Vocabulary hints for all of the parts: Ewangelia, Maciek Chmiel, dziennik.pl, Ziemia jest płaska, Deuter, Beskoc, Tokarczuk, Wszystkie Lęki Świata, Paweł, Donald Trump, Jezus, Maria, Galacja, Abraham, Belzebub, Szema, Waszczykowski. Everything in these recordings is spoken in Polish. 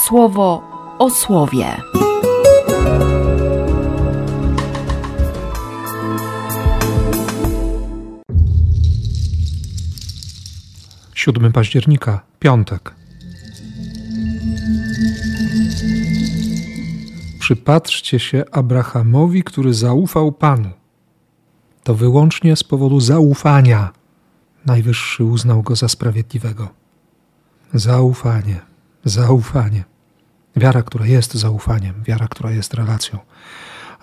Słowo o słowie. Siódmy października, piątek. Przypatrzcie się Abrahamowi, który zaufał Panu. To wyłącznie z powodu zaufania Najwyższy uznał go za sprawiedliwego. Zaufanie, zaufanie. Wiara, która jest zaufaniem, wiara, która jest relacją.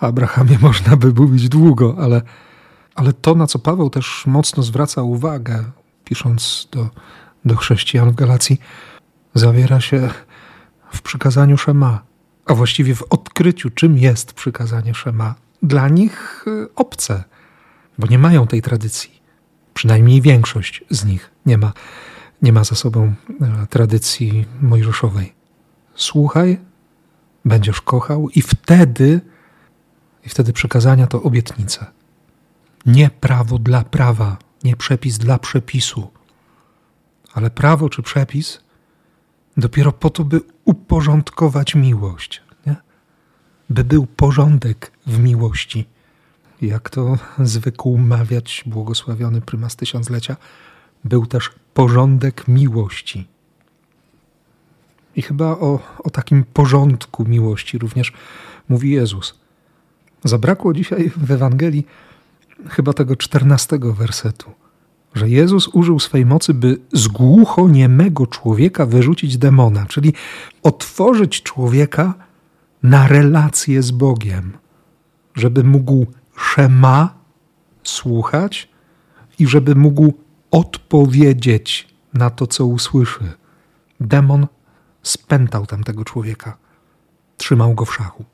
O Abrahamie można by mówić długo, ale to, na co Paweł też mocno zwraca uwagę, pisząc do chrześcijan w Galacji, zawiera się w przykazaniu Szema, a właściwie w odkryciu, czym jest przykazanie Szema. Dla nich obce, bo nie mają tej tradycji. Przynajmniej większość z nich nie ma za sobą tradycji mojżeszowej. Słuchaj, będziesz kochał i wtedy przykazania to obietnice. Nie prawo dla prawa, nie przepis dla przepisu, ale prawo czy przepis dopiero po to, by uporządkować miłość, nie? By był porządek w miłości. Jak to zwykł mawiać błogosławiony prymas tysiąclecia, był też porządek miłości. I chyba o takim porządku miłości również mówi Jezus. Zabrakło dzisiaj w Ewangelii chyba tego 14 wersetu, że Jezus użył swej mocy, by z głuchoniemego człowieka wyrzucić demona, czyli otworzyć człowieka na relację z Bogiem, żeby mógł Szema słuchać i żeby mógł odpowiedzieć na to, co usłyszy. Demon spętał tamtego człowieka. Trzymał go w szachu.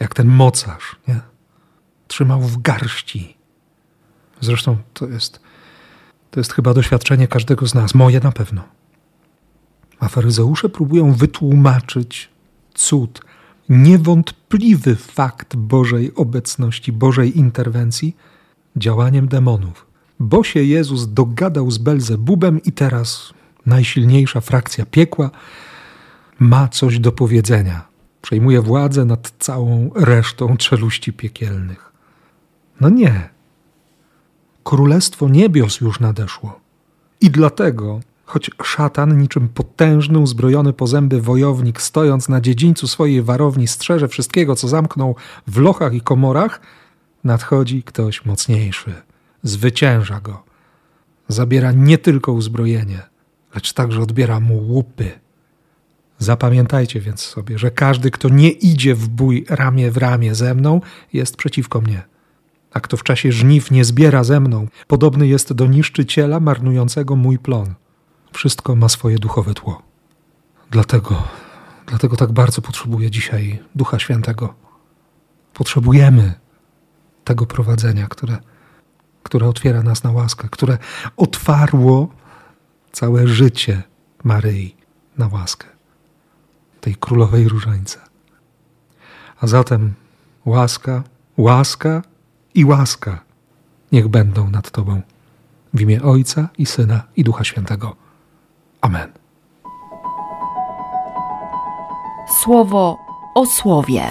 Jak ten mocarz, nie? Trzymał w garści. Zresztą to jest chyba doświadczenie każdego z nas. Moje na pewno. A faryzeusze próbują wytłumaczyć cud, niewątpliwy fakt Bożej obecności, Bożej interwencji działaniem demonów. Bo się Jezus dogadał z Belzebubem i teraz najsilniejsza frakcja piekła ma coś do powiedzenia. Przejmuje władzę nad całą resztą czeluści piekielnych. No nie. Królestwo niebios już nadeszło. I dlatego, choć szatan niczym potężny, uzbrojony po zęby wojownik, stojąc na dziedzińcu swojej warowni, strzeże wszystkiego, co zamknął w lochach i komorach, nadchodzi ktoś mocniejszy. Zwycięża go. Zabiera nie tylko uzbrojenie, lecz także odbiera mu łupy. Zapamiętajcie więc sobie, że każdy, kto nie idzie w bój ramię w ramię ze mną, jest przeciwko mnie. A kto w czasie żniw nie zbiera ze mną, podobny jest do niszczyciela marnującego mój plon. Wszystko ma swoje duchowe tło. Dlatego tak bardzo potrzebuję dzisiaj Ducha Świętego. Potrzebujemy tego prowadzenia, które otwiera nas na łaskę, które otwarło całe życie Maryi na łaskę, tej królowej różańca. A zatem łaska, łaska i łaska niech będą nad Tobą. W imię Ojca i Syna i Ducha Świętego. Amen. Słowo o słowie.